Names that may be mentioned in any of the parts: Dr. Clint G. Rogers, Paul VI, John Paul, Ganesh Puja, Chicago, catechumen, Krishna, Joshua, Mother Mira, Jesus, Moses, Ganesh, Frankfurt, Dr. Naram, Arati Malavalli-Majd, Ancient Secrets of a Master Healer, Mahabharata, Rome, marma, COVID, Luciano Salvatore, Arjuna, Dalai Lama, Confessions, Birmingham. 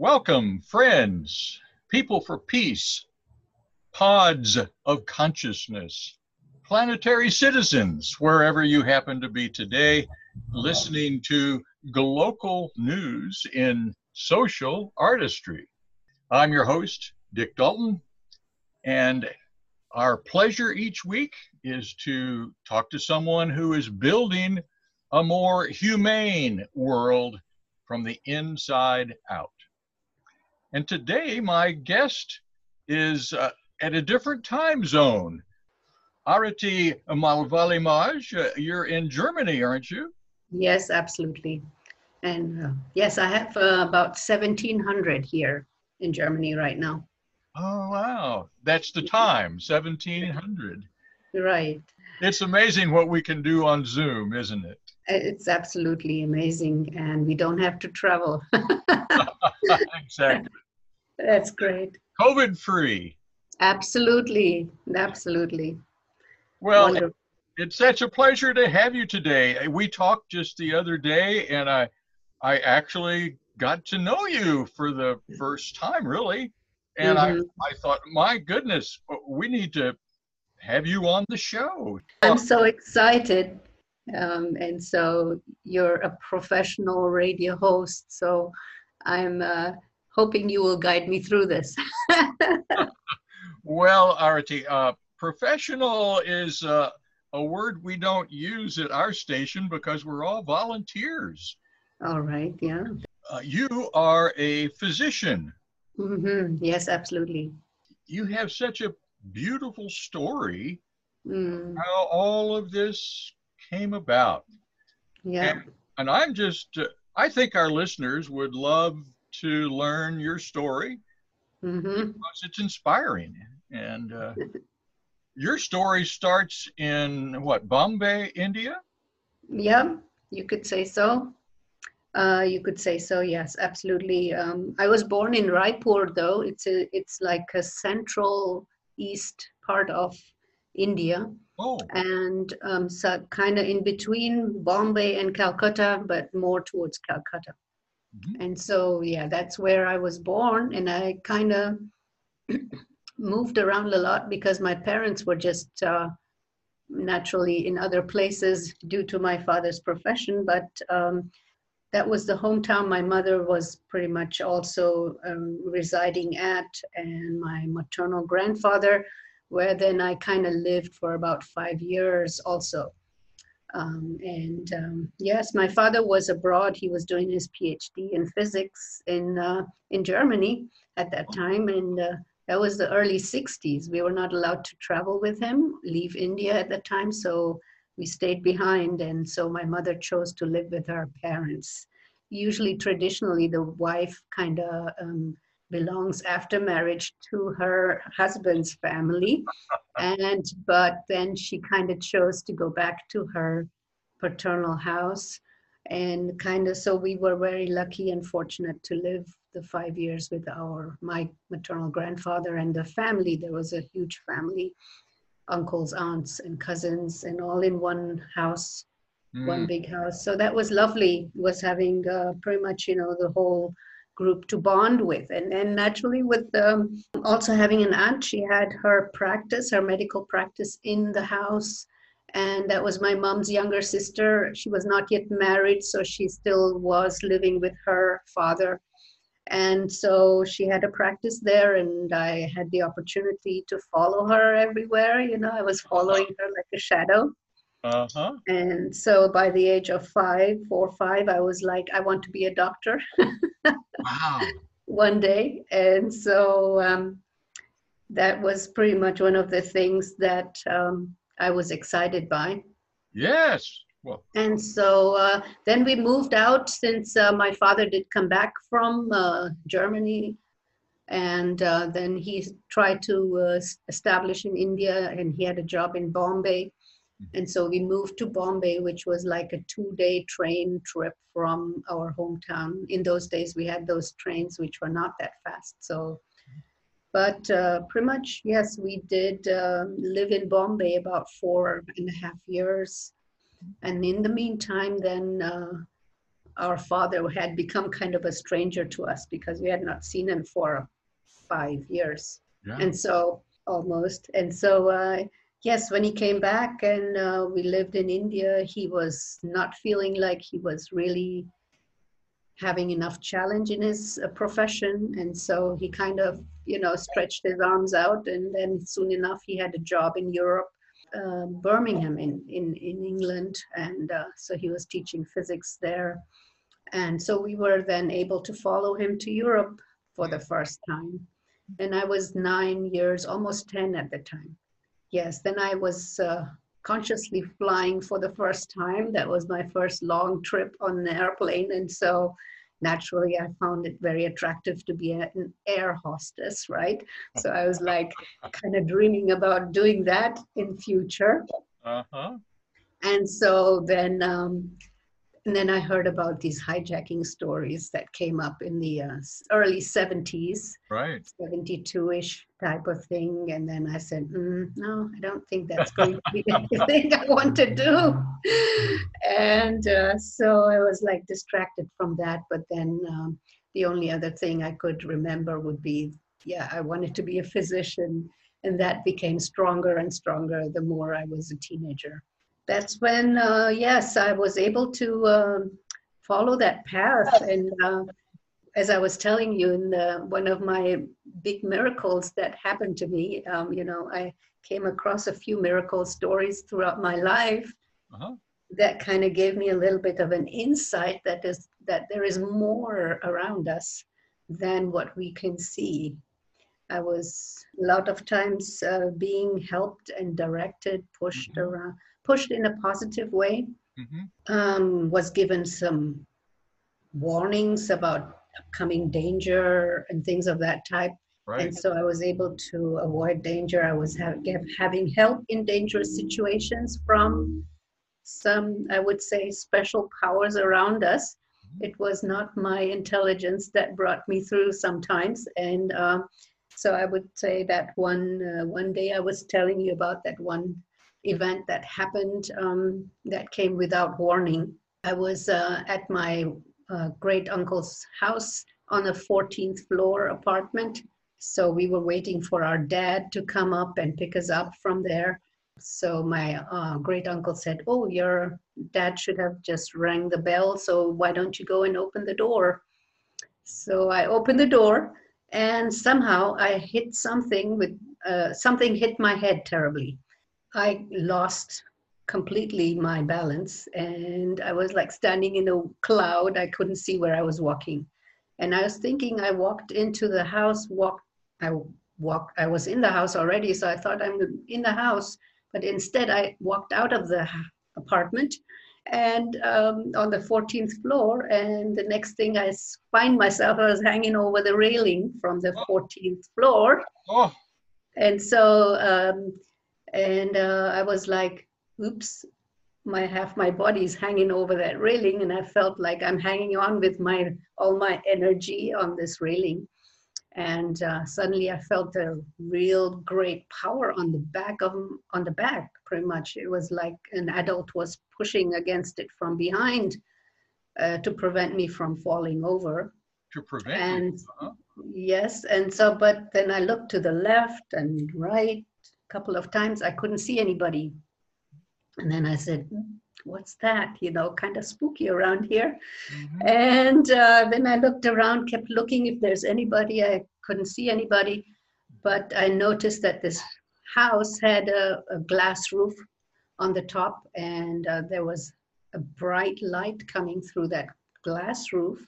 Welcome, friends, people for peace, pods of consciousness, planetary citizens, wherever you happen to be today, listening to local news in social artistry. I'm your host, Dick Dalton, and our pleasure each week is to talk to someone who is building a more humane world from the inside out. And today, my guest is at a different time zone. Arati Malavalli-Majd, you're in Germany, aren't you? Yes, absolutely. And yes, I have about 1,700 here in Germany right now. Oh, wow. That's the time, 1,700. Right. It's amazing what we can do on Zoom, isn't it? It's absolutely amazing, and we don't have to travel. Exactly. That's great. COVID-free. Absolutely. Absolutely. Well, it's such a pleasure to have you today. We talked just the other day, and I actually got to know you for the first time, really. And I thought, my goodness, we need to have you on the show. I'm so excited. And so you're a professional radio host, so I'm hoping you will guide me through this. Well, Arati, professional is a word we don't use at our station because we're all volunteers. All right, yeah. You are a physician. Mm-hmm. Yes, absolutely. You have such a beautiful story, how all of this came about. Yeah. And I'm just, I think our listeners would love to learn your story because it's inspiring. And your story starts in what, Bombay, India? Yeah, you could say so. You could say so, yes, absolutely. I was born in Raipur, though. It's like a central east part of India. Oh. And so kind of in between Bombay and Calcutta, but more towards Calcutta. Mm-hmm. And so, yeah, that's where I was born. And I kind of moved around a lot because my parents were just naturally in other places due to my father's profession. But that was the hometown my mother was pretty much also residing at, and my maternal grandfather, where then I kind of lived for about 5 years also. Yes, my father was abroad. He was doing his PhD in physics in Germany at that time. And that was the early 60s. We were not allowed to travel with him, leave India at that time. So we stayed behind. And so my mother chose to live with her parents. Usually, traditionally, the wife kind of belongs after marriage to her husband's family, but then she kind of chose to go back to her paternal house, and kind of so we were very lucky and fortunate to live the 5 years with my maternal grandfather and the family. There was a huge family, uncles, aunts, and cousins, and all in one house, one big house. So that was lovely. Was having pretty much, you know, the whole group to bond with. And naturally with also having an aunt, she had her practice, her medical practice in the house. And that was my mom's younger sister. She was not yet married, so she still was living with her father. And so she had a practice there, and I had the opportunity to follow her everywhere. You know, I was following her like a shadow. Uh-huh. And so by the age of four or five, I was like, I want to be a doctor. Wow. One day. And so that was pretty much one of the things that I was excited by. Yes. Well. And so then we moved out since my father did come back from Germany. And then he tried to establish in India, and he had a job in Bombay. And so we moved to Bombay, which was like a two-day train trip from our hometown. In those days, we had those trains, which were not that fast. So, but pretty much, yes, we did live in Bombay about 4.5 years. And in the meantime, then our father had become kind of a stranger to us because we had not seen him for 5 years. Yeah. And so almost. And so, yes, when he came back and we lived in India, he was not feeling like he was really having enough challenge in his profession. And so he kind of, you know, stretched his arms out, and then soon enough he had a job in Europe, Birmingham in England. And so he was teaching physics there. And so we were then able to follow him to Europe for the first time. And I was 9 years, almost 10 at the time. Yes, then I was consciously flying for the first time. That was my first long trip on an airplane. And so naturally, I found it very attractive to be an air hostess, right? So I was like kind of dreaming about doing that in future. Uh-huh. And so then, I heard about these hijacking stories that came up in the early 70s, right? 72-ish type of thing. And then I said, no, I don't think that's going to be anything I want to do. And so I was like distracted from that. But then the only other thing I could remember would be, yeah, I wanted to be a physician. And that became stronger and stronger the more I was a teenager. That's when, yes, I was able to follow that path. And as I was telling you, in one of my big miracles that happened to me, you know, I came across a few miracle stories throughout my life. Uh-huh. That kind of gave me a little bit of an insight that there is more around us than what we can see. I was a lot of times being helped and directed, pushed mm-hmm. around. Pushed in a positive way, mm-hmm. Was given some warnings about upcoming danger and things of that type. Right. And so I was able to avoid danger. I was having help in dangerous situations from some, I would say, special powers around us. Mm-hmm. It was not my intelligence that brought me through sometimes. And so I would say that one day I was telling you about that one event that happened that came without warning. I was at my great uncle's house on a 14th floor apartment. So we were waiting for our dad to come up and pick us up from there. So my great uncle said, "Oh, your dad should have just rang the bell. So why don't you go and open the door?" So I opened the door, and somehow I hit something with something hit my head terribly. I lost completely my balance, and I was like standing in a cloud. I couldn't see where I was walking. And I was thinking I walked into the house, I was in the house already, so I thought I'm in the house. But instead, I walked out of the apartment and on the 14th floor. And the next thing I find myself, I was hanging over the railing from the 14th floor. Oh. And so... I was like, oops, half my body's hanging over that railing, and I felt like I'm hanging on with all my energy on this railing. And suddenly I felt a real great power on the back pretty much. It was like an adult was pushing against it from behind to prevent me from falling over. To prevent and uh-huh. Yes, and so, but then I looked to the left and right. Couple of times I couldn't see anybody, and then I said, "What's that? You know, kind of spooky around here." Mm-hmm. And then I looked around, kept looking if there's anybody. I couldn't see anybody, but I noticed that this house had a glass roof on the top, and there was a bright light coming through that glass roof.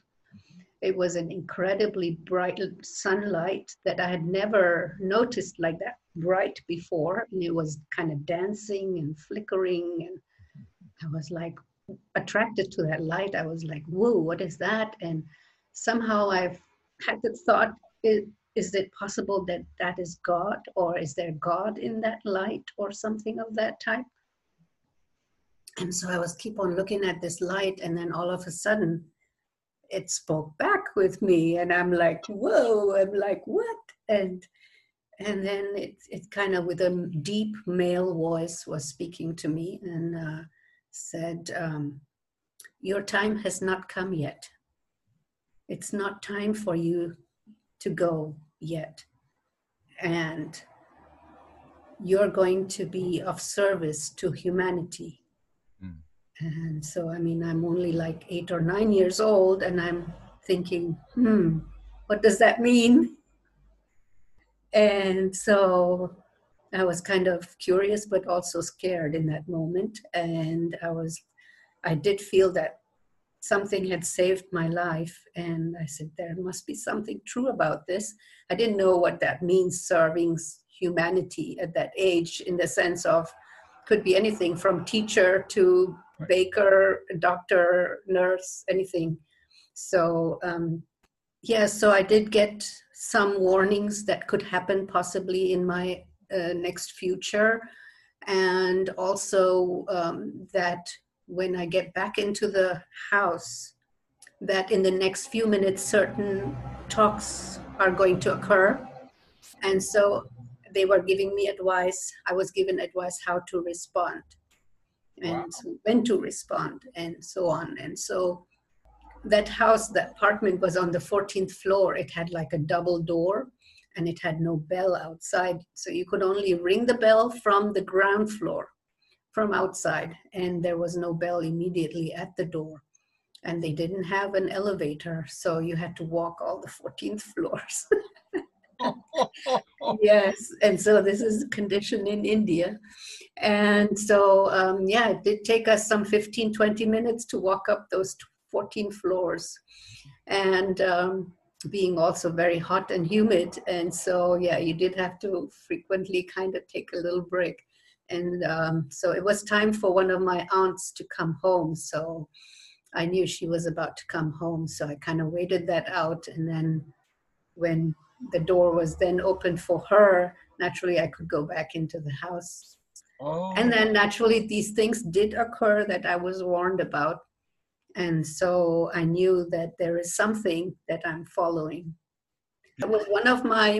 It was an incredibly bright sunlight that I had never noticed like that bright before. And it was kind of dancing and flickering. And I was like attracted to that light. I was like, whoa, what is that? And somehow I've had the thought, is it possible that that is God? Or is there God in that light or something of that type? And so I was keep on looking at this light. And then all of a sudden, it spoke back with me, and I'm like, whoa, I'm like, what? And then it kind of with a deep male voice was speaking to me and said, your time has not come yet. It's not time for you to go yet. And you're going to be of service to humanity. Mm. And so, I mean, I'm only like 8 or 9 years old, and I'm thinking, what does that mean? And so I was kind of curious, but also scared in that moment. And I did feel that something had saved my life. And I said, there must be something true about this. I didn't know what that means, serving humanity at that age, in the sense of could be anything from teacher to baker, doctor, nurse, anything. So, so I did get some warnings that could happen possibly in my next future. And also that when I get back into the house, that in the next few minutes, certain talks are going to occur. And so they were giving me advice. I was given advice how to respond and when to respond and so on. And so that house, that apartment was on the 14th floor. It had like a double door and it had no bell outside. So you could only ring the bell from the ground floor, from outside. And there was no bell immediately at the door. And they didn't have an elevator. So you had to walk all the 14th floors. Yes, and so this is the condition in India. And so, it did take us some 15, 20 minutes to walk up those 14 floors, and being also very hot and humid. And so, you did have to frequently kind of take a little break. And so it was time for one of my aunts to come home. So I knew she was about to come home. So I kind of waited that out. And then when the door was then open for her, naturally I could go back into the house. Oh. And then naturally these things did occur that I was warned about. And so I knew that there is something that I'm following. It was one of my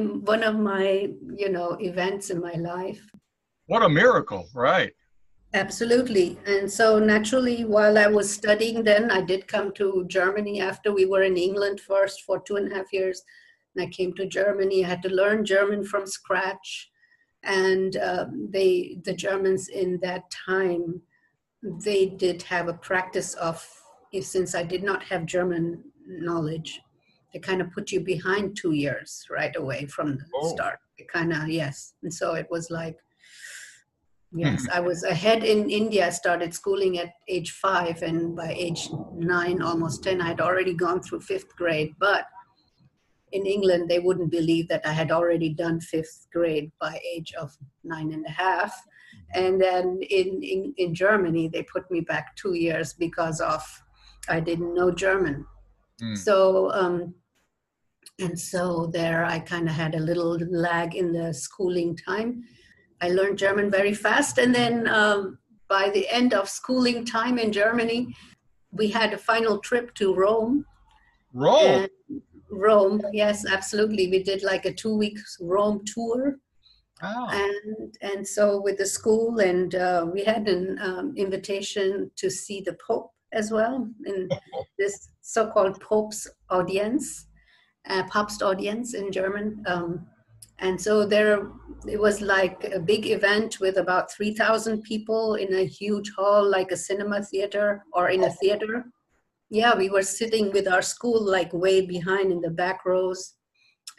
events in my life. What a miracle, right? Absolutely. And so naturally, while I was studying then, I did come to Germany after we were in England first for 2.5 years. And I came to Germany. I had to learn German from scratch. And the Germans in that time, they did have a practice of, since I did not have German knowledge, they kind of put you behind 2 years right away from the start. It kind of, And so it was like, I was ahead in India. I started schooling at age 5. And by age 9, almost 10, I had already gone through 5th grade. But in England, they wouldn't believe that I had already done 5th grade by age of 9.5. And then in Germany, they put me back 2 years because of I didn't know German. Mm. So, and so there I kind of had a little lag in the schooling time. I learned German very fast. And then by the end of schooling time in Germany, we had a final trip to Rome. Rome, yes, absolutely. We did like a 2-week Rome tour. Oh. And so with the school, and we had an invitation to see the Pope as well, in this so-called Papst audience in German. And so it was like a big event with about 3,000 people in a huge hall, like a cinema theater or in a theater. Yeah, we were sitting with our school like way behind in the back rows.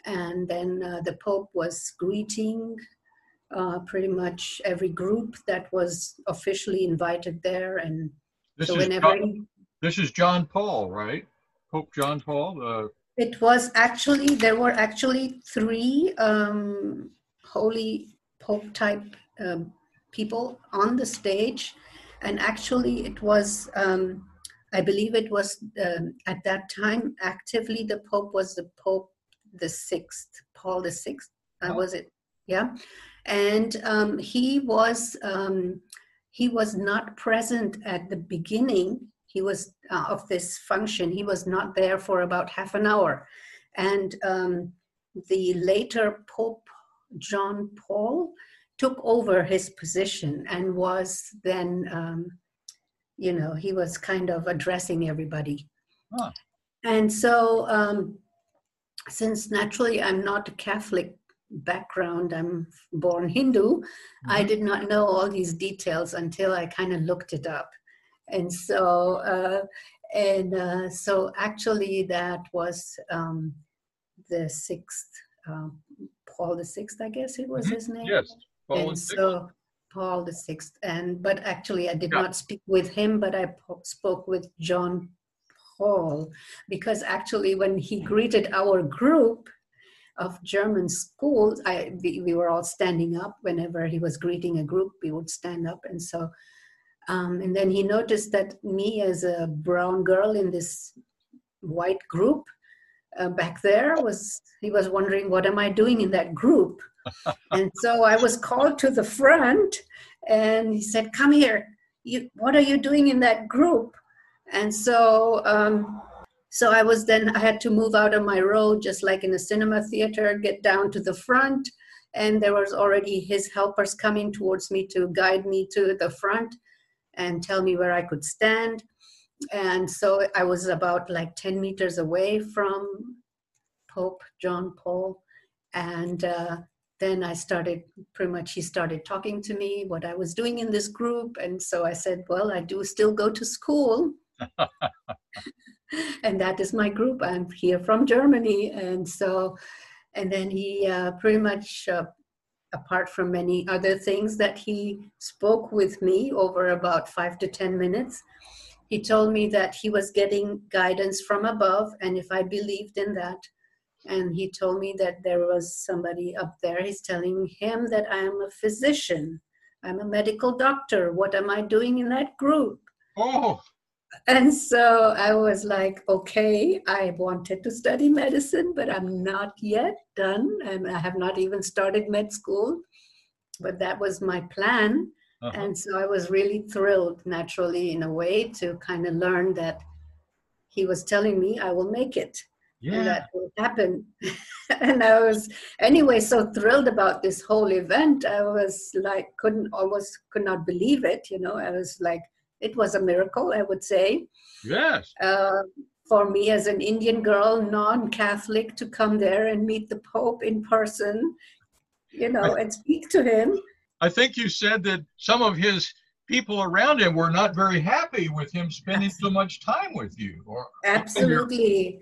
And then the Pope was greeting pretty much every group that was officially invited there. And this is John Paul, right? Pope John Paul? There were actually 3 holy Pope type people on the stage. And actually it was... I believe it was at that time actively the Pope was the Pope the Sixth, Paul VI. Was it? Yeah, and he was not present at the beginning. He was of this function. He was not there for about half an hour, and the later Pope John Paul took over his position and was then. you know, he was kind of addressing everybody. Huh. And so since naturally I'm not a Catholic background, I'm born Hindu, mm-hmm. I did not know all these details until I kind of looked it up. And so so actually that was the sixth, Paul the Sixth, I guess it was his name. Yes, Paul the Sixth. So Paul the Sixth, but actually I did not speak with him, but I spoke with John Paul, because actually when he greeted our group of German schools, we were all standing up. Whenever he was greeting a group, we would stand up, and so. And then he noticed that me as a brown girl in this white group back there, he was wondering, what am I doing in that group? And so I was called to the front, and he said, come here, what are you doing in that group? And so I had to move out of my row, just like in a cinema theater, get down to the front, and there was already his helpers coming towards me to guide me to the front and tell me where I could stand. And so I was about like 10 meters away from Pope John Paul. And then he started talking to me what I was doing in this group. And so I said, well, I do still go to school. And that is my group. I'm here from Germany. And so, and then he pretty much, apart from many other things that he spoke with me over about 5 to 10 minutes, he told me that he was getting guidance from above, and if I believed in that. And he told me that there was somebody up there, he's telling him that I am a physician, I'm a medical doctor, what am I doing in that group? Oh. And so I was like, okay, I wanted to study medicine, but I'm not yet done. And I have not even started med school, but that was my plan. Uh-huh. And so I was really thrilled, naturally, in a way, to kind of learn that he was telling me I will make it. Yeah. And that will happen. And I was, anyway, so thrilled about this whole event. I was like, could not believe it. You know, I was like, it was a miracle, I would say. Yes. For me as an Indian girl, non-Catholic, to come there and meet the Pope in person, you know, and speak to him. I think you said that some of his people around him were not very happy with him spending so much time with you. Absolutely.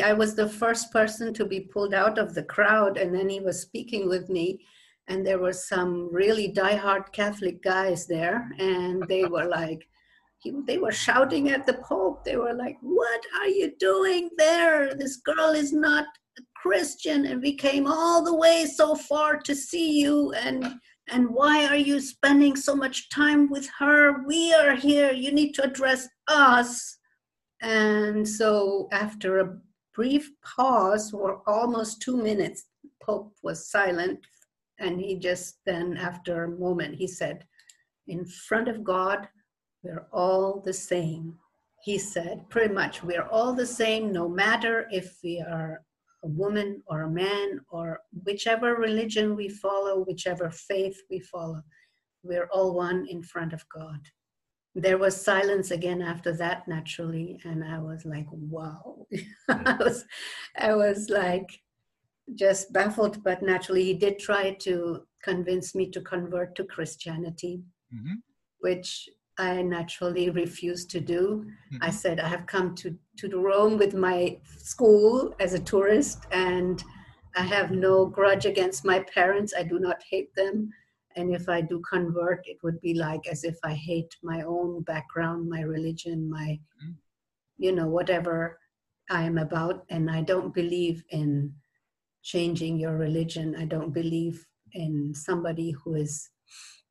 I was the first person to be pulled out of the crowd, and then he was speaking with me. And there were some really diehard Catholic guys there, and they were like, they were shouting at the Pope. They were like, what are you doing there? This girl is not a Christian, and we came all the way so far to see you, and why are you spending so much time with her? We are here. You need to address us. And so after a brief pause, or almost 2 minutes, Pope was silent. And he just then, after a moment, he said, in front of God, we're all the same. He said, pretty much, we're all the same, no matter if we are a woman or a man, or whichever religion we follow, whichever faith we follow, we're all one in front of God. There was silence again after that, naturally. And I was like, wow. I was like, just baffled, but naturally he did try to convince me to convert to Christianity, mm-hmm. which I naturally refused to do. Mm-hmm. I said, I have come to Rome with my school as a tourist, and I have no grudge against my parents. I do not hate them. And if I do convert, it would be like as if I hate my own background, my religion, my, mm-hmm. you know, whatever I am about. And I don't believe in changing your religion. I don't believe in somebody who is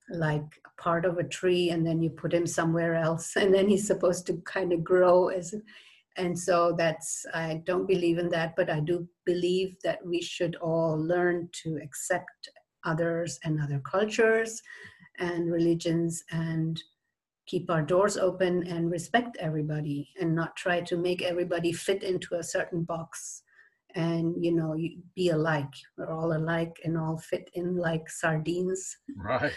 like part of a tree and then you put him somewhere else and then he's supposed to kind of grow and so that's, I don't believe in that, but I do believe that we should all learn to accept others and other cultures and religions and keep our doors open and respect everybody and not try to make everybody fit into a certain box. And, you know, be alike. We're all alike and all fit in like sardines. Right.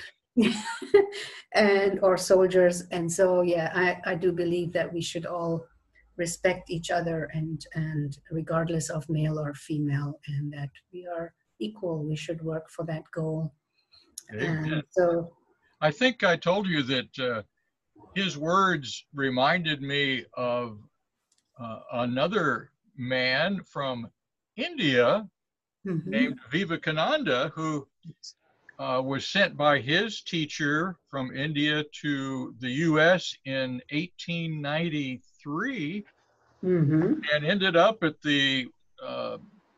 and or soldiers. And so, yeah, I do believe that we should all respect each other, and regardless of male or female, and that we are equal. We should work for that goal. And so, I think I told you that his words reminded me of another man from India, mm-hmm, named Vivekananda, who was sent by his teacher from India to the U.S. in 1893, mm-hmm, and ended up at the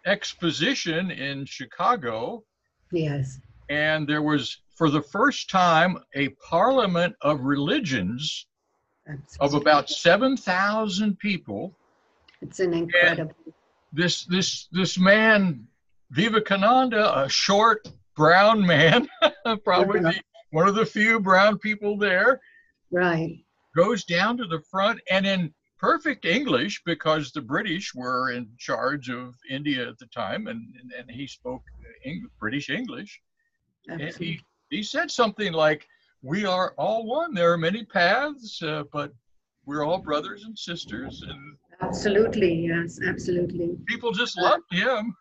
exposition in Chicago. Yes. And there was, for the first time, a parliament of religions of about 7,000 people. It's an incredible. And this man, Vivekananda, a short, brown man, probably one of the few brown people there, right, goes down to the front, and in perfect English, because the British were in charge of India at the time, and he spoke British English. And he said something like, "We are all one. There are many paths, but we're all brothers and sisters." And absolutely, yes, absolutely. People just loved him.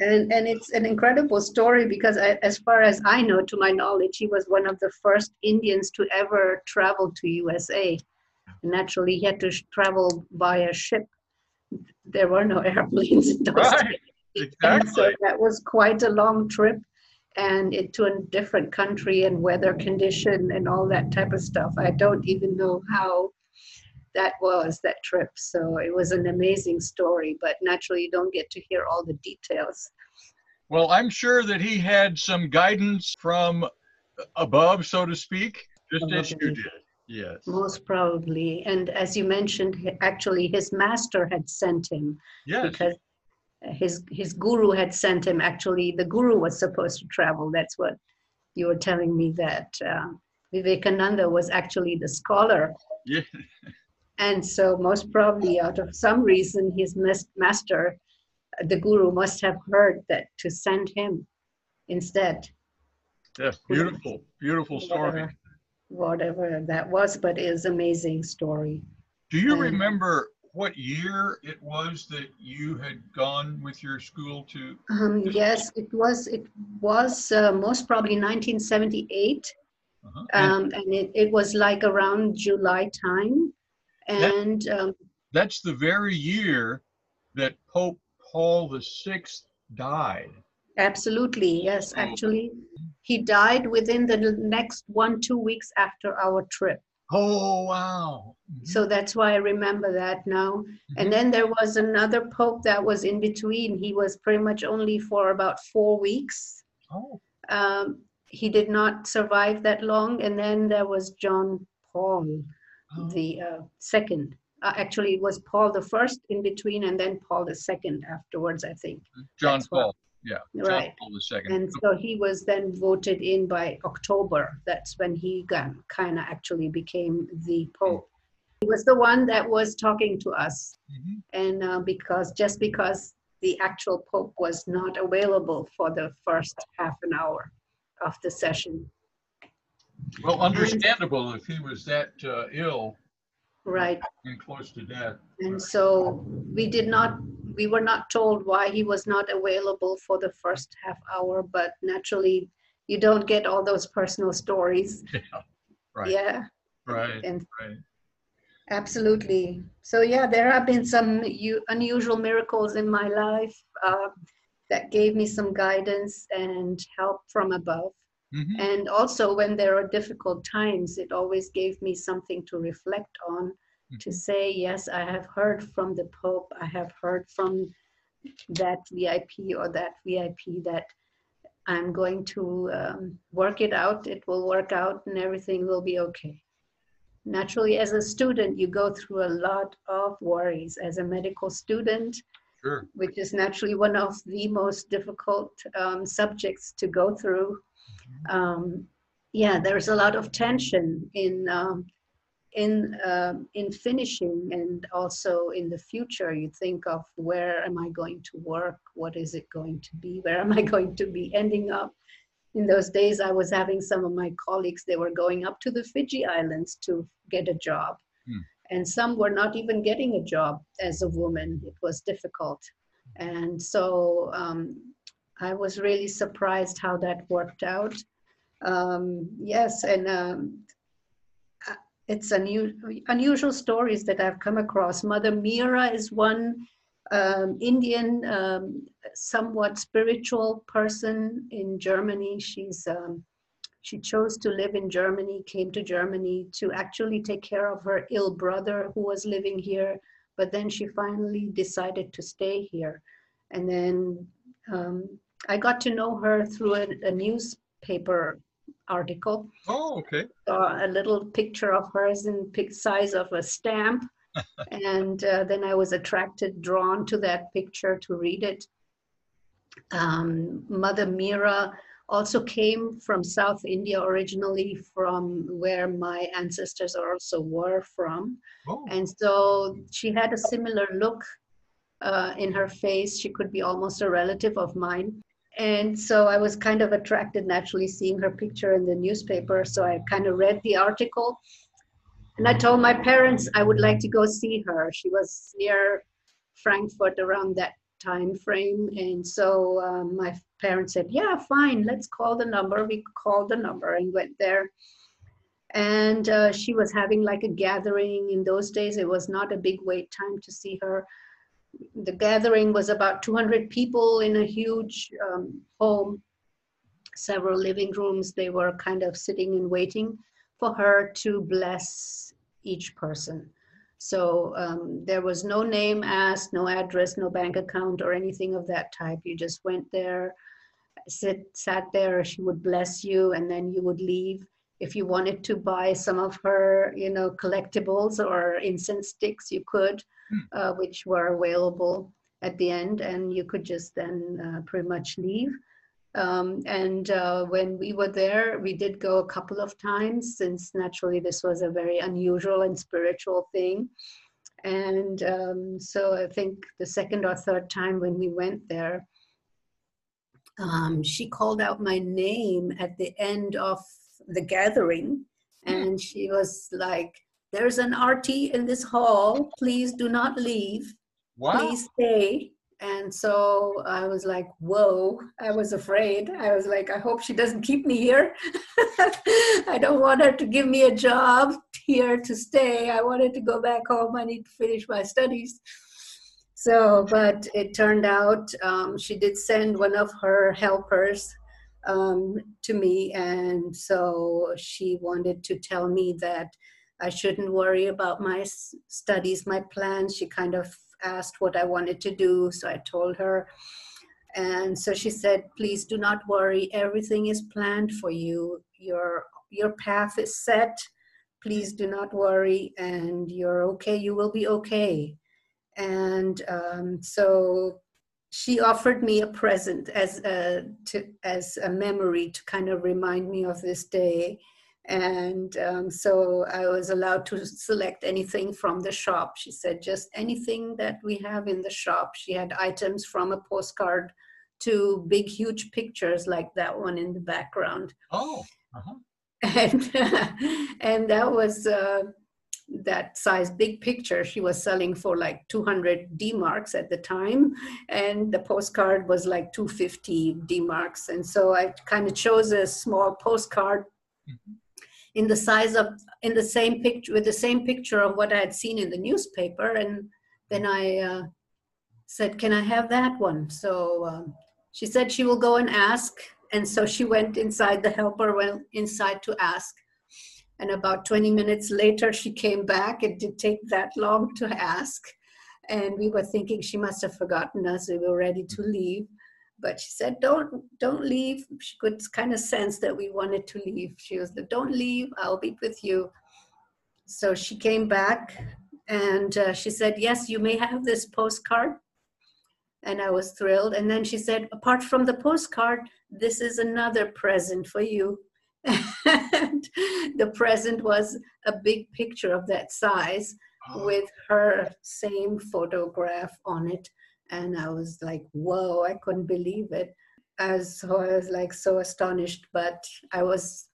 And it's an incredible story because, as far as I know, to my knowledge, he was one of the first Indians to ever travel to USA. And naturally, he had to travel by a ship. There were no airplanes in those days. Exactly. So that was quite a long trip, and to a different country and weather condition and all that type of stuff. I don't even know how that was, that trip. So it was an amazing story, but naturally you don't get to hear all the details. Well, I'm sure that he had some guidance from above, so to speak, just as you did. Yes. Most probably. And as you mentioned, actually his master had sent him. Yes. Because his guru had sent him. Actually, the guru was supposed to travel. That's what you were telling me, that Vivekananda was actually the scholar. Yeah. And so most probably out of some reason, his master, the guru, must have heard that to send him instead. Yes, beautiful, beautiful story. Whatever that was, but it is an amazing story. Do you remember what year it was that you had gone with your school to? Yes, it was most probably 1978. Uh-huh. And it was like around July time. And that's the very year that Pope Paul VI died. Absolutely, yes. Actually, he died within the next 1-2 weeks after our trip. Oh, wow. Mm-hmm. So that's why I remember that now. Mm-hmm. And then there was another pope that was in between. He was pretty much only for about 4 weeks. Oh. He did not survive that long. And then there was John Paul. The second. Actually, it was Paul the first in between, and then Paul the second afterwards, I think. John Paul, yeah. Right. John Paul the second. And so he was then voted in by October. That's when he kind of actually became the Pope. He was the one that was talking to us. Mm-hmm. And because the actual Pope was not available for the first half an hour of the session. Well, understandable if he was that ill, right, and close to death. And so we were not told why he was not available for the first half hour, but naturally you don't get all those personal stories. Yeah, right. Yeah. Right. And right. Absolutely. So yeah, there have been some unusual miracles in my life that gave me some guidance and help from above. Mm-hmm. And also when there are difficult times, it always gave me something to reflect on, mm-hmm, to say, yes, I have heard from the Pope, I have heard from that VIP or that VIP that I'm going to work it out, it will work out and everything will be okay. Naturally, as a student, you go through a lot of worries as a medical student. Sure. Which is naturally one of the most difficult subjects to go through. Yeah, there's a lot of tension in finishing, and also in the future you think of, where am I going to work, what is it going to be, where am I going to be ending up, in those days, I was having some of my colleagues, they were going up to the Fiji Islands to get a job. And some were not even getting a job as a woman. It was difficult. And so I was really surprised how that worked out. Yes, and it's unusual stories that I've come across. Mother Mira is one Indian, somewhat spiritual person in Germany. She's she chose to live in Germany, came to Germany to actually take care of her ill brother who was living here, but then she finally decided to stay here. And then I got to know her through a newspaper article. Oh, okay. Saw a little picture of hers in size of a stamp. And then I was attracted, drawn to that picture to read it. Mother Mira also came from South India originally, from where my ancestors also were from. Oh. And so she had a similar look in her face. She could be almost a relative of mine. And so I was kind of attracted naturally seeing her picture in the newspaper. So I kind of read the article and I told my parents I would like to go see her. She was near Frankfurt around that time frame. And so my parents said, yeah, fine, let's call the number. We called the number and went there. And she was having like a gathering. In those days, it was not a big wait time to see her. The gathering was about 200 people in a huge home, several living rooms. They were kind of sitting and waiting for her to bless each person. So there was no name asked, no address, no bank account or anything of that type. You just went there, sat there, she would bless you, and then you would leave. If you wanted to buy some of her, you know, collectibles or incense sticks, you could, which were available at the end, and you could just then pretty much leave. When we were there, we did go a couple of times, since naturally this was a very unusual and spiritual thing. And so I think the second or third time when we went there, she called out my name at the end of the gathering. And she was like, there's an Arati in this hall. Please do not leave. Wow. Please stay. And so I was like, whoa, I was afraid. I was like, I hope she doesn't keep me here. I don't want her to give me a job here to stay. I wanted to go back home. I need to finish my studies. So, but it turned out she did send one of her helpers to me. And so she wanted to tell me that I shouldn't worry about my studies, my plans. She kind of asked what I wanted to do, so I told her. And so she said, please do not worry, everything is planned for you, your path is set, please do not worry, and you're okay, you will be okay. And so she offered me a present as a memory to kind of remind me of this day. And so I was allowed to select anything from the shop. She said, just anything that we have in the shop. She had items from a postcard to big, huge pictures like that one in the background. Oh, uh-huh. And that was that size big picture she was selling for like 200 D-marks at the time. And the postcard was like 250 D-marks. And so I kind of chose a small postcard in the size of, in the same picture, with the same picture of what I had seen in the newspaper. And then I said, can I have that one? So she said she will go and ask. And so she went inside, the helper went inside to ask. And about 20 minutes later, she came back. It did take that long to ask. And we were thinking she must have forgotten us. We were ready to leave. But she said, don't leave. She could kind of sense that we wanted to leave. She was like, don't leave, I'll be with you. So she came back and she said, yes, you may have this postcard. And I was thrilled. And then she said, apart from the postcard, this is another present for you. And the present was a big picture of that size with her same photograph on it. And I was like, whoa, I couldn't believe it. So I was like so astonished, but I was,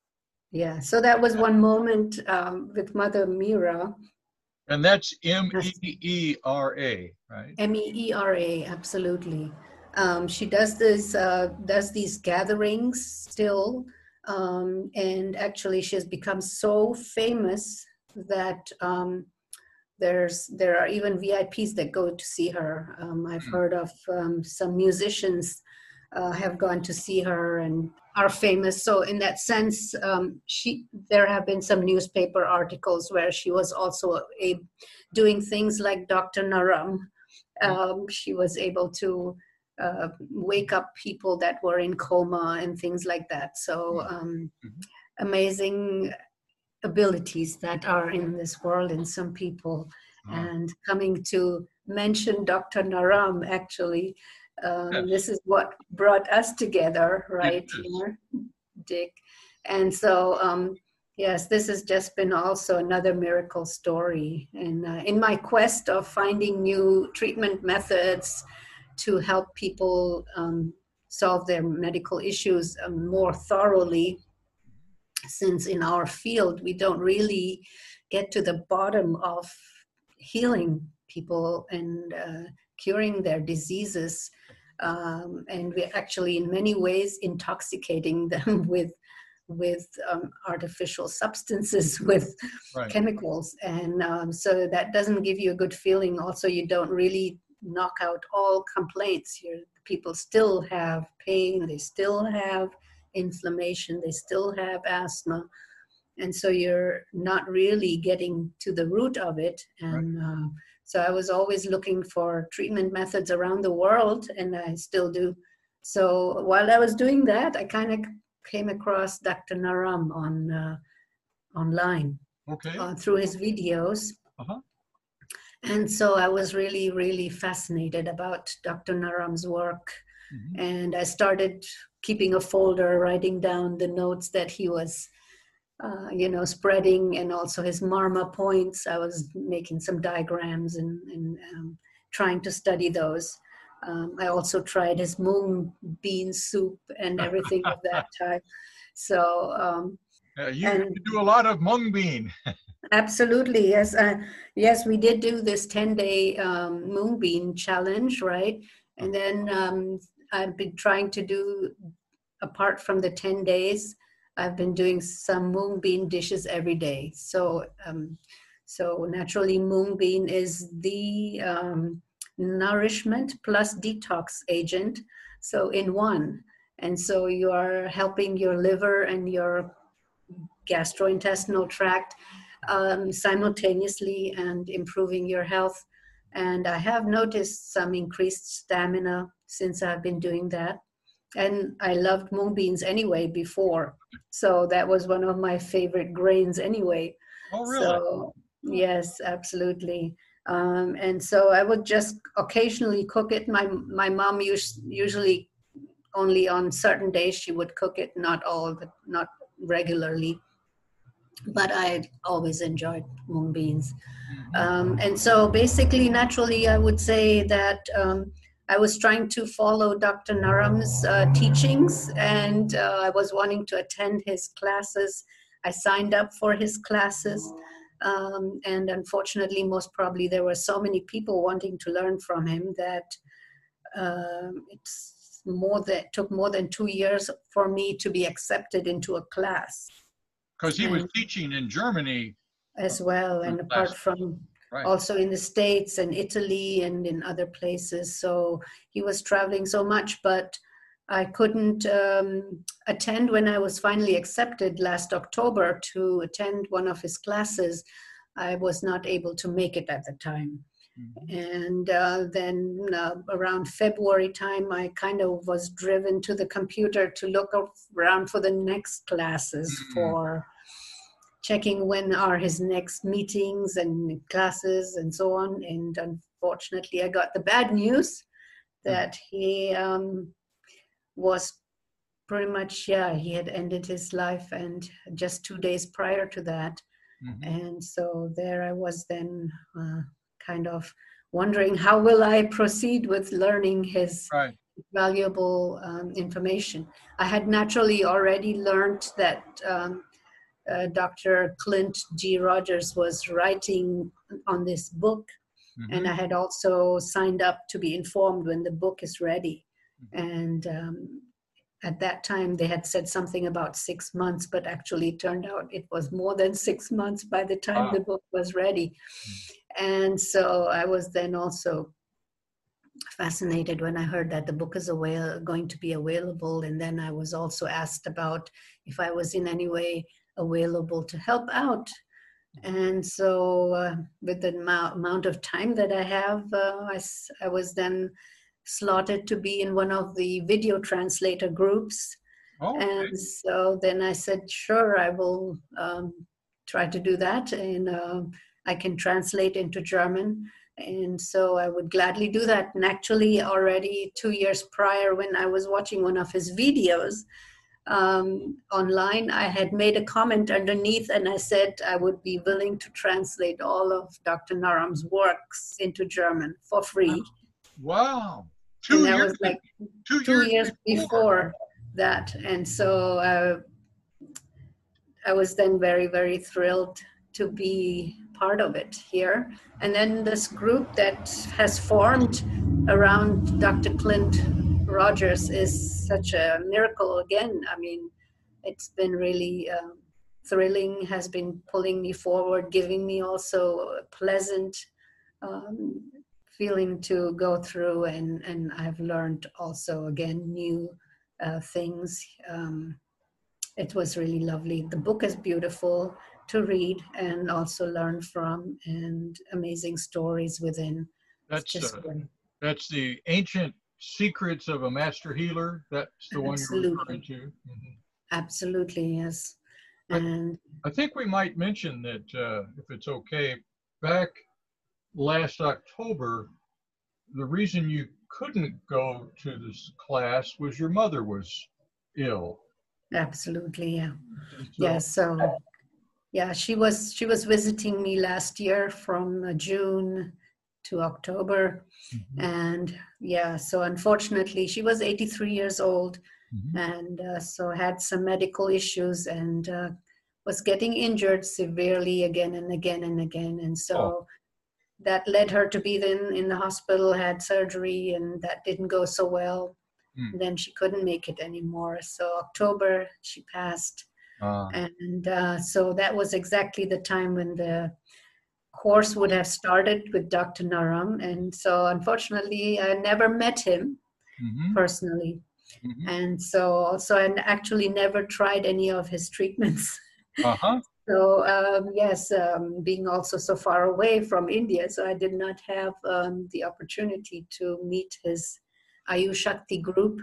yeah. So that was one moment with Mother Mira. And that's M-E-E-R-A, right? M-E-E-R-A, absolutely. She does this, does these gatherings still. And actually she has become so famous that there are even VIPs that go to see her. I've heard of some musicians have gone to see her and are famous. So in that sense, there have been some newspaper articles where she was also doing things like Dr. Naram. She was able to wake up people that were in coma and things like that. So amazing abilities that are in this world in some people. And coming to mention Dr. Naram, actually, this is what brought us together, right here, Dick. And so, yes, this has just been also another miracle story. And in my quest of finding new treatment methods to help people solve their medical issues more thoroughly, since in our field, we don't really get to the bottom of healing people and curing their diseases. And we're actually in many ways intoxicating them with artificial substances, with chemicals. And so that doesn't give you a good feeling. Also, you don't really knock out all complaints here. People still have pain, they still have inflammation, they still have asthma. And so you're not really getting to the root of it. And so I was always looking for treatment methods around the world, and I still do. So while I was doing that, I kind of came across Dr. Naram on online through his videos. And so I was really, really fascinated about Dr. Naram's work. And I started keeping a folder, writing down the notes that he was, spreading, and also his marma points. I was making some diagrams and trying to study those. I also tried his moon bean soup and everything of that type. So you do a lot of mung bean. Absolutely, yes. Yes, we did do this 10-day moonbean challenge, right? And then I've been trying to do, apart from the 10 days, I've been doing some moonbean dishes every day. So so naturally, moonbean is the nourishment plus detox agent, so in one. And so you are helping your liver and your gastrointestinal tract simultaneously and improving your health. And I have noticed some increased stamina since I've been doing that. And I loved mung beans anyway before, so that was one of my favorite grains anyway. Oh, really? So, yes, absolutely. And so I would just occasionally cook it. My mom usually only on certain days she would cook it, not regularly. But I always enjoyed mung beans. And so basically, naturally, I would say that I was trying to follow Dr. Naram's teachings, and I was wanting to attend his classes. I signed up for his classes. And unfortunately, most probably, there were so many people wanting to learn from him that it took more than 2 years for me to be accepted into a class. Because he was teaching in Germany as well, and apart from also in the States and Italy and in other places. So he was traveling so much, but I couldn't attend. When I was finally accepted last October to attend one of his classes, I was not able to make it at the time. And then around February time, I kind of was driven to the computer to look around for the next classes, for checking when are his next meetings and classes and so on. And unfortunately, I got the bad news that he was pretty much, he had ended his life, and just 2 days prior to that. And so there I was then, kind of wondering, how will I proceed with learning his valuable information. I had naturally already learned that Dr. Clint G. Rogers was writing on this book, mm-hmm. and I had also signed up to be informed when the book is ready. Mm-hmm. And at that time, they had said something about 6 months, but actually it turned out it was more than 6 months by the time the book was ready. Mm-hmm. And so I was then also fascinated when I heard that the book is going to be available. And then I was also asked about if I was in any way available to help out. And so with the amount of time that I have, I was then slotted to be in one of the video translator groups. Oh, and okay. So then I said, sure, I will try to do that. And I can translate into German. And so I would gladly do that. And actually already 2 years prior, when I was watching one of his videos online, I had made a comment underneath and I said I would be willing to translate all of Dr. Naram's works into German for free. Wow. 2 years, was like 2 years before that. And so I was then very, very thrilled to be part of it here. And then this group that has formed around Dr. Clint Rogers is such a miracle again. I mean, it's been really thrilling, has been pulling me forward, giving me also a pleasant feeling to go through. And I've learned also again new things. It was really lovely. The book is beautiful to read and also learn from, and amazing stories within. That's the Ancient Secrets of a Master Healer. That's the one you're referring to. Mm-hmm. Absolutely, yes. And I think we might mention that, if it's okay, back last October, the reason you couldn't go to this class was your mother was ill. Absolutely, yeah. Yeah, she was visiting me last year from June to October. Mm-hmm. And yeah, so unfortunately, she was 83 years old, mm-hmm. and so had some medical issues and was getting injured severely again and again and again. And so that led her to be then in the hospital, had surgery, and that didn't go so well. Mm. Then she couldn't make it anymore. So October, she passed. And so that was exactly the time when the course would have started with Dr. Naram. And so unfortunately, I never met him mm-hmm. personally. Mm-hmm. And so I actually never tried any of his treatments. Uh-huh. So yes, being also so far away from India, so I did not have the opportunity to meet his Ayushakti group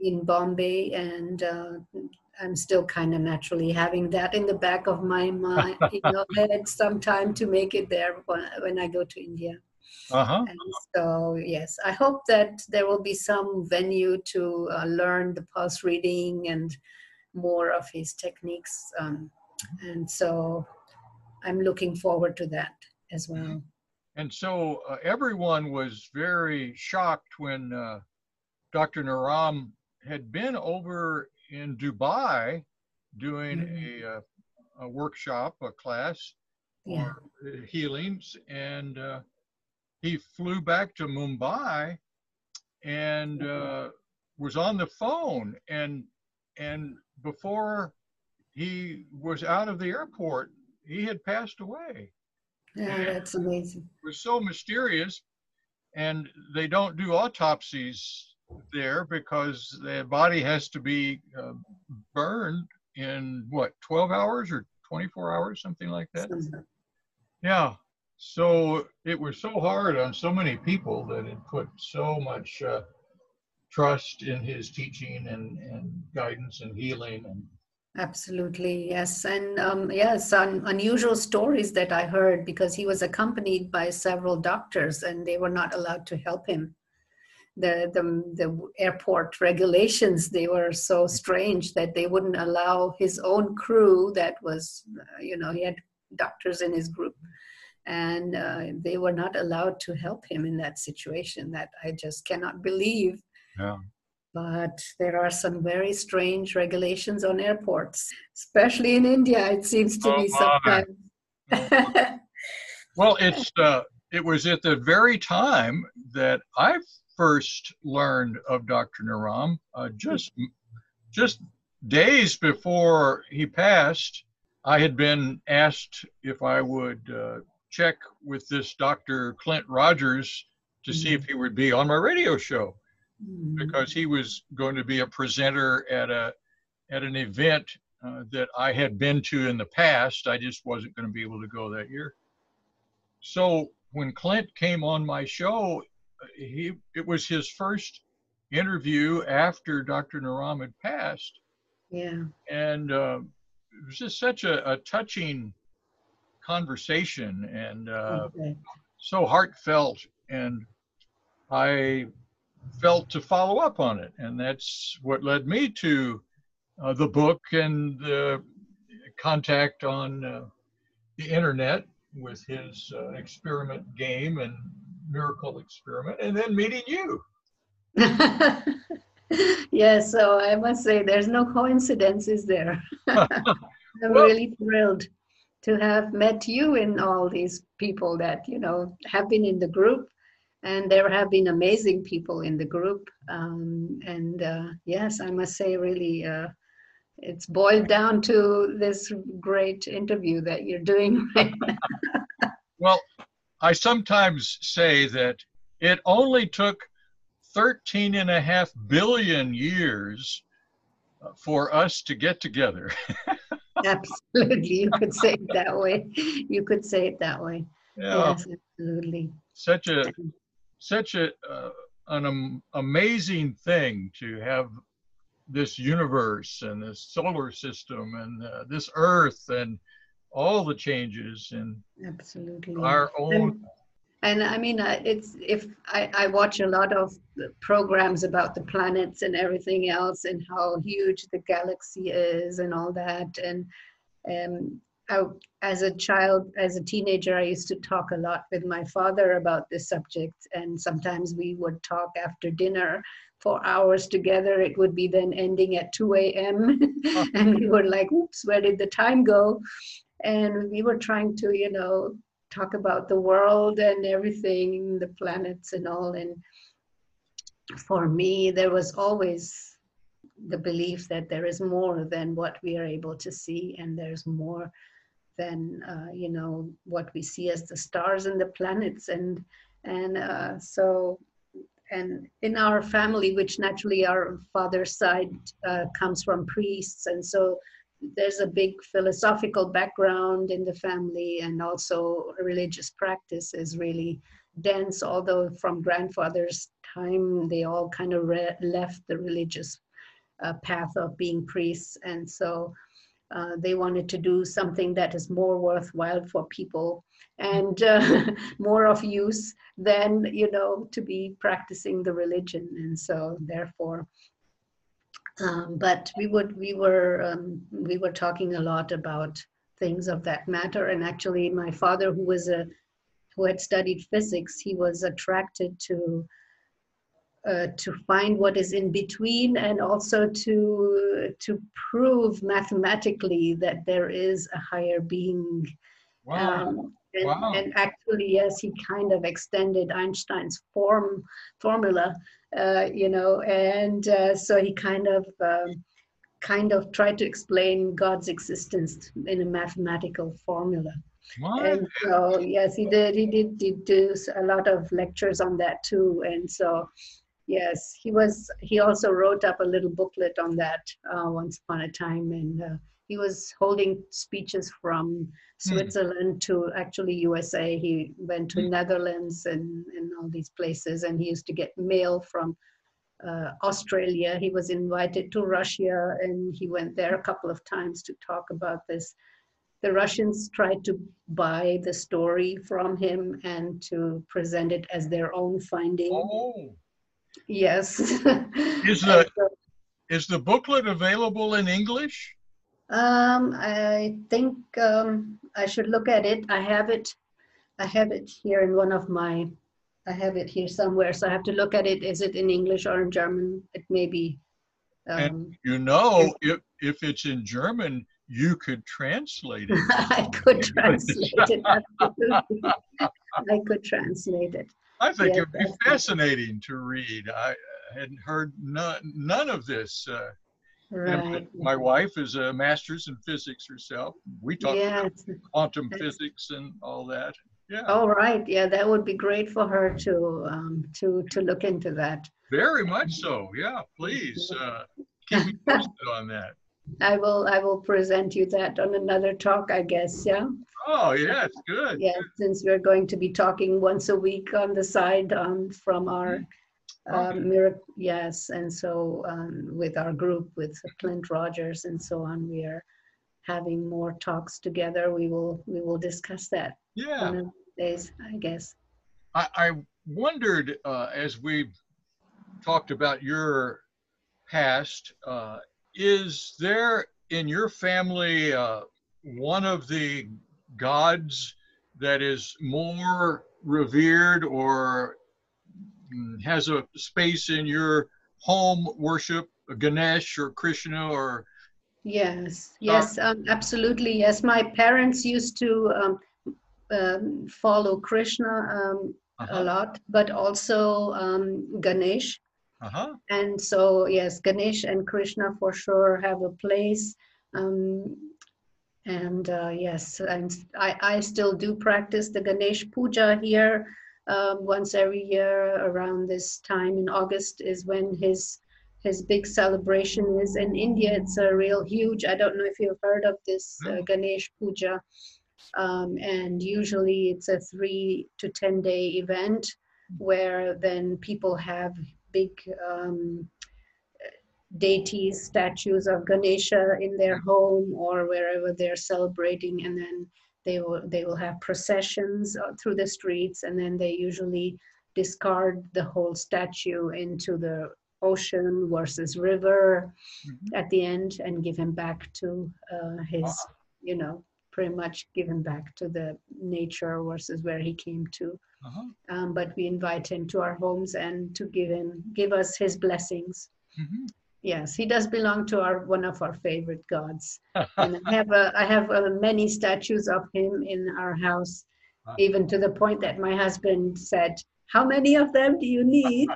in Bombay. And I'm still kind of naturally having that in the back of my mind, head sometime to make it there when I go to India. Uh-huh. And so, yes, I hope that there will be some venue to learn the pulse reading and more of his techniques. And so I'm looking forward to that as well. And so everyone was very shocked when Dr. Naram had been over in Dubai doing a workshop, a class for healings. And he flew back to Mumbai and was on the phone. And before he was out of the airport, he had passed away. Yeah, that's amazing. It was so mysterious. And they don't do autopsies there because the body has to be burned in 12 hours or 24 hours, something like that. Yeah, so it was so hard on so many people that it put so much trust in his teaching and guidance and healing. And absolutely, yes. And some unusual stories that I heard, because he was accompanied by several doctors and they were not allowed to help him. The airport regulations, they were so strange that they wouldn't allow his own crew. That was, he had doctors in his group, and they were not allowed to help him in that situation. That I just cannot believe Yeah. But there are some very strange regulations on airports, especially in India, it seems to be sometimes. Well, it was at the very time that I first learned of Dr. Naram, just days before he passed, I had been asked if I would check with this Dr. Clint Rogers to see if he would be on my radio show, because he was going to be a presenter at an event that I had been to in the past. I just wasn't going to be able to go that year. So when Clint came on my show, it was his first interview after Dr. Naram had passed. Yeah. And it was just such a touching conversation, and so heartfelt, and I felt to follow up on it. And that's what led me to the book and the contact on the internet with his experiment game and miracle experiment, and then meeting you. Yes, so I must say there's no coincidences there. I'm really thrilled to have met you and all these people that, you know, have been in the group. And there have been amazing people in the group. Yes, I must say, really, it's boiled down to this great interview that you're doing right now. Well, I sometimes say that it only took 13.5 billion years for us to get together. Absolutely. You could say it that way. Yeah. Yes, absolutely. Such an amazing thing to have this universe and this solar system and this earth and all the changes and absolutely our own. And I mean, I watch a lot of programs about the planets and everything else and how huge the galaxy is and all that. And as a teenager, I used to talk a lot with my father about this subject, and sometimes we would talk after dinner for hours together. It would be then ending at 2 a.m. And we were like, oops, where did the time go? And we were trying to, you know, talk about the world and everything, the planets and all. And for me, there was always the belief that there is more than what we are able to see, and there's more than what we see as the stars and the planets, and in our family, which naturally our father's side comes from priests, and so there's a big philosophical background in the family, and also religious practice is really dense, although from grandfather's time they all kind of left the religious path of being priests, and so they wanted to do something that is more worthwhile for people and more of use than, you know, to be practicing the religion. And so therefore, but we were talking a lot about things of that matter. And actually my father, who had studied physics, he was attracted to find what is in between, and also to prove mathematically that there is a higher being. Wow. And actually, yes, he kind of extended Einstein's formula, so he kind of tried to explain God's existence in a mathematical formula. What? And so, yes, he did do a lot of lectures on that too. And so, yes, he also wrote up a little booklet on that once upon a time. And he was holding speeches from Switzerland to actually USA. He went to Netherlands and all these places. And he used to get mail from Australia. He was invited to Russia, and he went there a couple of times to talk about this. The Russians tried to buy the story from him and to present it as their own finding. Oh. Yes. Is the booklet available in English? I think I should look at it. I have it here in one of my I have it here somewhere, so I have to look at it. Is it in English or in German? It may be. And you know, if it's in German, you could translate it. I could translate it. I could translate it. I think it would be fascinating to read. I hadn't heard none of this. Right. My wife is a master's in physics herself. We talk about quantum physics and all that. Yeah. All right. Yeah, that would be great for her to look into that. Very much so. Yeah. Please keep me posted on that. I will present you that on another talk, I guess. Yeah. Oh yeah, it's good. Yeah, since we're going to be talking once a week on the side from our miracle. Yes, and so with our group with Clint Rogers and so on, we are having more talks together. We will discuss that. Yeah. Days, I guess. I wondered as we talked about your past, is there in your family one of the gods that is more revered or has a space in your home worship, Ganesh or Krishna or? Yes, absolutely. Yes, my parents used to follow Krishna a lot, but also Ganesh. And so, yes, Ganesh and Krishna for sure have a place. Yes, I still do practice the Ganesh Puja here once every year around this time in August is when his big celebration is in India. It's a real huge, I don't know if you've heard of this Ganesh Puja. And usually it's a 3 to 10 day event where then people have big deities, statues of Ganesha in their home or wherever they're celebrating, and then they will have processions through the streets, and then they usually discard the whole statue into the ocean versus river at the end and give him back to his, you know, pretty much given back to the nature versus where he came to. But we invite him to our homes and to give us his blessings. Yes, he does belong to one of our favorite gods. And I have many statues of him in our house, even to the point that my husband said, "How many of them do you need?"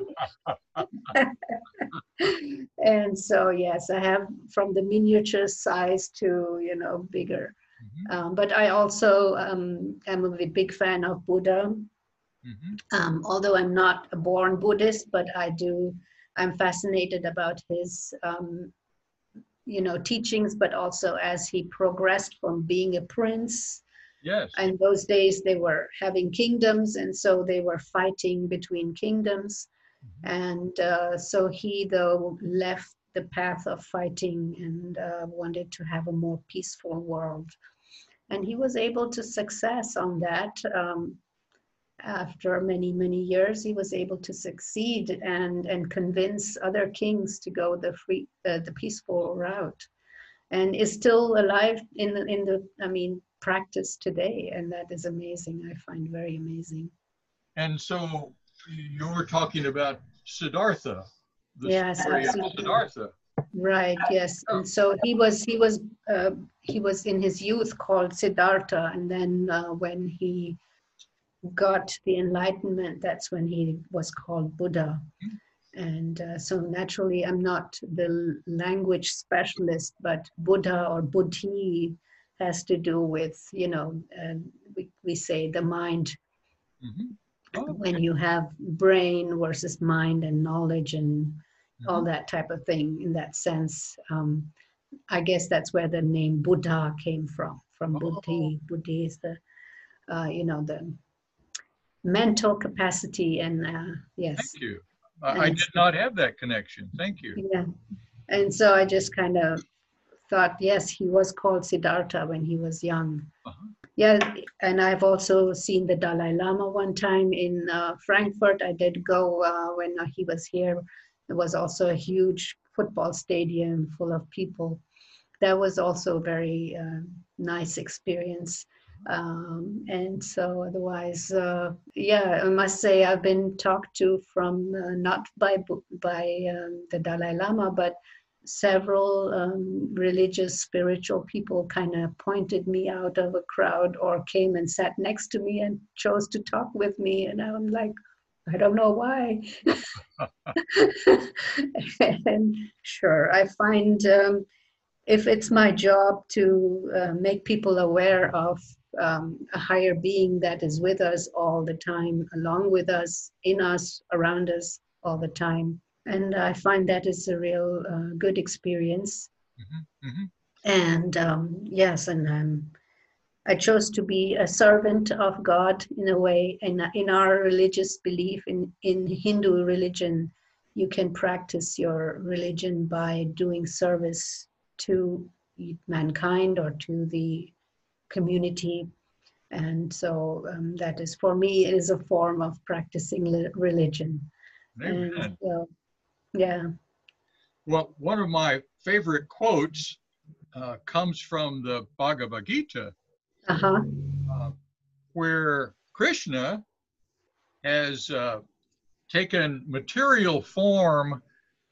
And so, yes, I have from the miniature size to, you know, bigger. But I also am a big fan of Buddha, although I'm not a born Buddhist, but I'm fascinated about his, you know, teachings, but also as he progressed from being a prince. Yes. And those days they were having kingdoms, and so they were fighting between kingdoms. And so he, though, left the path of fighting and wanted to have a more peaceful world. And he was able to success on that. After many, many years, he was able to succeed and convince other kings to go the peaceful route, and is still alive in the practice today. And that is amazing. I find very amazing. And so you were talking about Siddhartha. Yes, absolutely. Siddhartha. Right. Yes, and so he was in his youth called Siddhartha, and then when he got the enlightenment, that's when he was called Buddha. And so naturally, I'm not the language specialist, but Buddha or Buddhi has to do with, you know, we say the mind. When you have brain versus mind and knowledge and all that type of thing, in that sense, I guess that's where the name Buddha came from Buddhi. Buddhi is the, you know, the mental capacity, and yes. Thank you. I did not have that connection. Thank you. Yeah. And so I just kind of thought, yes, he was called Siddhartha when he was young. Yeah, and I've also seen the Dalai Lama one time in Frankfurt. I did go when he was here. It was also a huge football stadium full of people. That was also a very nice experience. And so otherwise, yeah, I must say I've been talked to from, not by the Dalai Lama, but several religious, spiritual people kind of pointed me out of a crowd or came and sat next to me and chose to talk with me. And I'm like, I don't know why. And sure, I find if it's my job to make people aware of a higher being that is with us all the time, along with us, in us, around us all the time. And I find that is a real good experience. Mm-hmm, mm-hmm. And yes, and I chose to be a servant of God in a way. In our religious belief, in Hindu religion, you can practice your religion by doing service to mankind or to the community. And so that is, for me, it is a form of practicing religion. Very good. Yeah. Well, one of my favorite quotes comes from the Bhagavad Gita, where Krishna has taken material form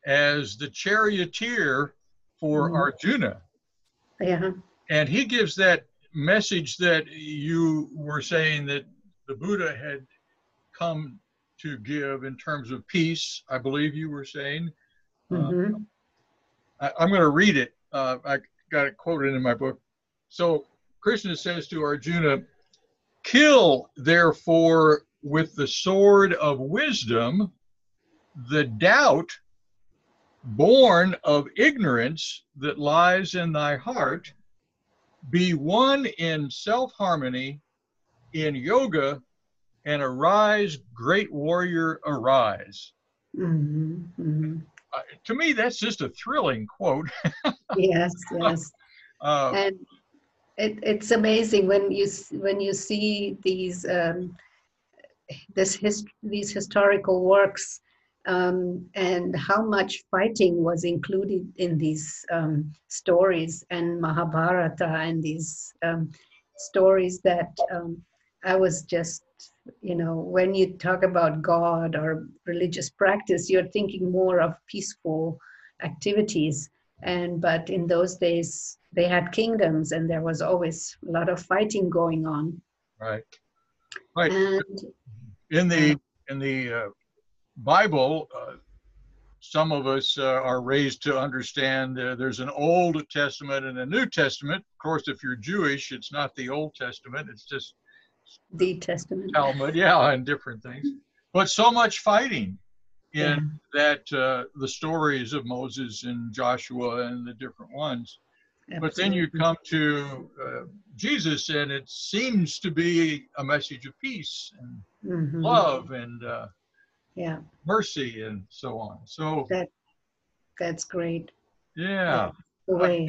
as the charioteer for Arjuna. Yeah. And he gives that message that you were saying that the Buddha had come to give in terms of peace, I believe you were saying. Mm-hmm. I'm going to read it. I got it quoted in my book. So Krishna says to Arjuna, "Kill, therefore, with the sword of wisdom, the doubt born of ignorance that lies in thy heart. Be one in self-harmony, in yoga, and arise, great warrior, arise." Mm-hmm, mm-hmm. To me, that's just a thrilling quote. Yes, yes. And it's amazing when you see these historical works, and how much fighting was included in these stories, and Mahabharata, and these stories that I was just, when you talk about God or religious practice, you're thinking more of peaceful activities. But in those days, they had kingdoms, and there was always a lot of fighting going on. Right. Right. And in the Bible, some of us are raised to understand there's an Old Testament and a New Testament. Of course, if you're Jewish, it's not the Old Testament. It's just the Testament, Talmud, yeah, and different things. But so much fighting in that the stories of Moses and Joshua and the different ones. Absolutely. But then you come to Jesus, and it seems to be a message of peace and love and mercy and so on. So that's great. Yeah, the way.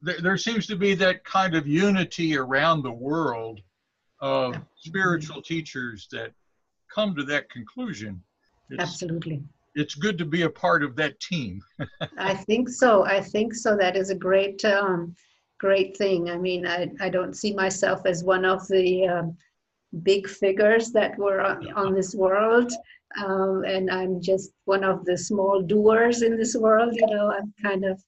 There seems to be that kind of unity around the world of spiritual teachers that come to that conclusion. Absolutely. It's good to be a part of that team. I think so. I think so. That is a great, great thing. I mean, I don't see myself as one of the big figures that were on this world. And I'm just one of the small doers in this world. I'm kind of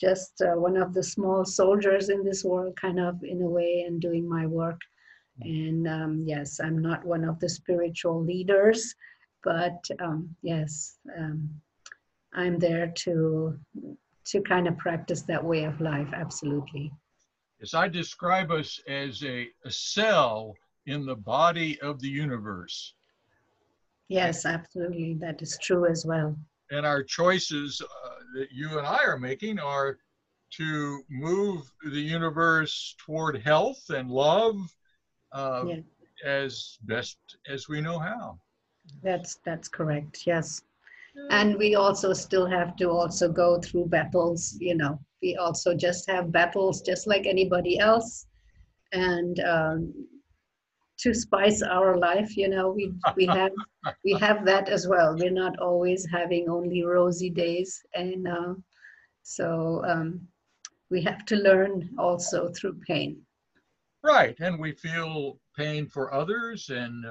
just one of the small soldiers in this world, kind of, in a way, and doing my work. And yes, I'm not one of the spiritual leaders, but yes, I'm there to kind of practice that way of life. Absolutely. Yes, I describe us as a cell in the body of the universe. Yes, absolutely. That is true as well. And our choices that you and I are making are to move the universe toward health and love, as best as we know how. That's correct. Yes. And we also still have to go through battles, we also just have battles just like anybody else. And to spice our life, we have that as well. We're not always having only rosy days. And so we have to learn also through pain. Right, and we feel pain for others, and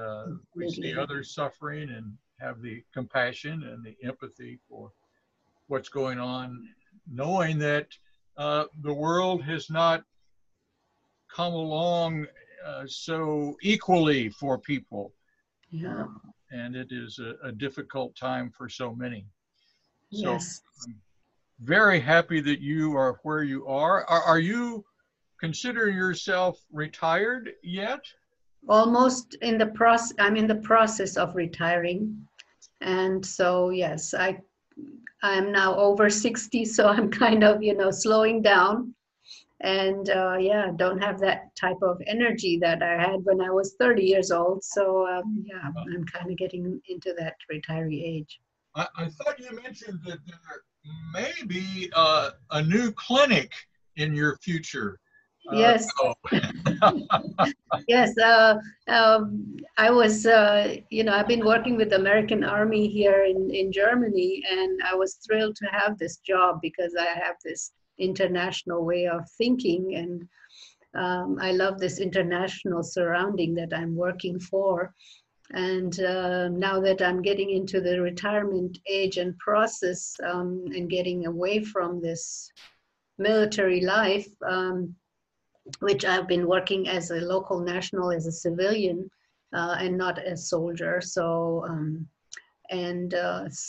we see others suffering and have the compassion and the empathy for what's going on, knowing that the world has not come along so equally for people. Yeah. And it is a difficult time for so many. So yes. I'm very happy that you are where you are. Are you consider yourself retired yet? Almost in the process. I'm in the process of retiring. And so, yes, I'm now over 60, so I'm kind of, you know, slowing down. And yeah, don't have that type of energy that I had when I was 30 years old. So yeah, I'm kind of getting into that retiree age. I thought you mentioned that there may be a new clinic in your future. Yes. Yes. I was, you know, I've been working with the American Army here in Germany, and I was thrilled to have this job because I have this international way of thinking, and I love this international surrounding that I'm working for. And now that I'm getting into the retirement age and process and getting away from this military life, which I've been working as a local national, as a civilian, and not a soldier. So,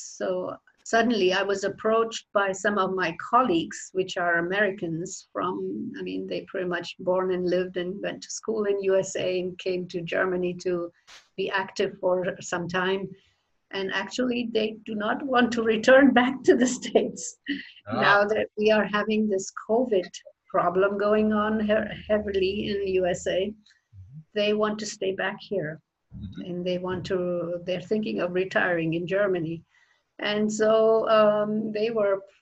so suddenly I was approached by some of my colleagues, which are Americans from, I mean, they pretty much born and lived and went to school in USA and came to Germany to be active for some time. And actually, they do not want to return back to the States. Ah. Now that we are having this COVID problem going on heavily in the USA, they want to stay back here, and they want to, they're thinking of retiring in Germany. And so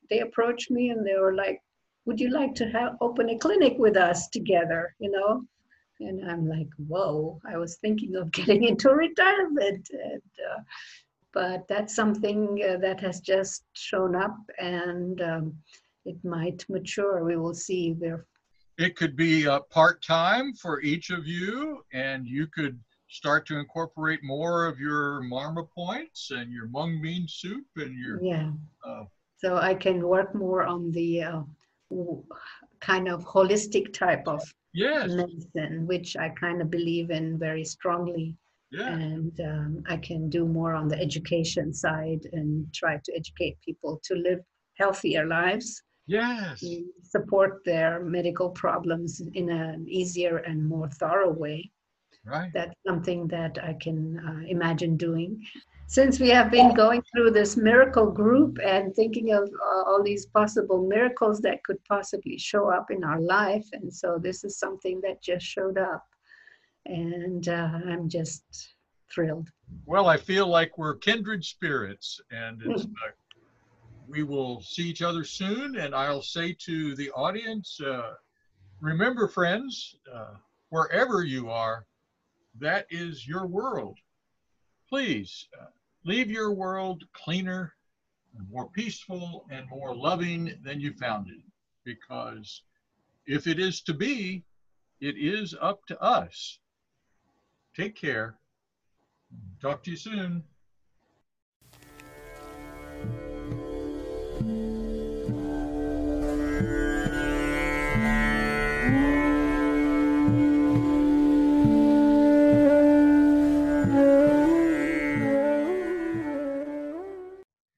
they approached me and they were like, would you like to open a clinic with us together, you know? And I'm like, whoa, I was thinking of getting into retirement. And, but that's something that has just shown up, and it might mature. We will see. It could be part-time for each of you, and you could start to incorporate more of your marma points and your mung bean soup and your... Yeah. So I can work more on the kind of holistic type of yes. medicine, which I kind of believe in very strongly. Yeah. And I can do more on the education side and try to educate people to live healthier lives. Yes. Support their medical problems in an easier and more thorough way. Right. That's something that I can imagine doing. Since we have been going through this miracle group and thinking of all these possible miracles that could possibly show up in our life. And so this is something that just showed up. And I'm just thrilled. Well, I feel like we're kindred spirits, and it's we will see each other soon, and I'll say to the audience, remember, friends, wherever you are, that is your world. Please leave your world cleaner, and more peaceful, and more loving than you found it, because if it is to be, it is up to us. Take care. Talk to you soon.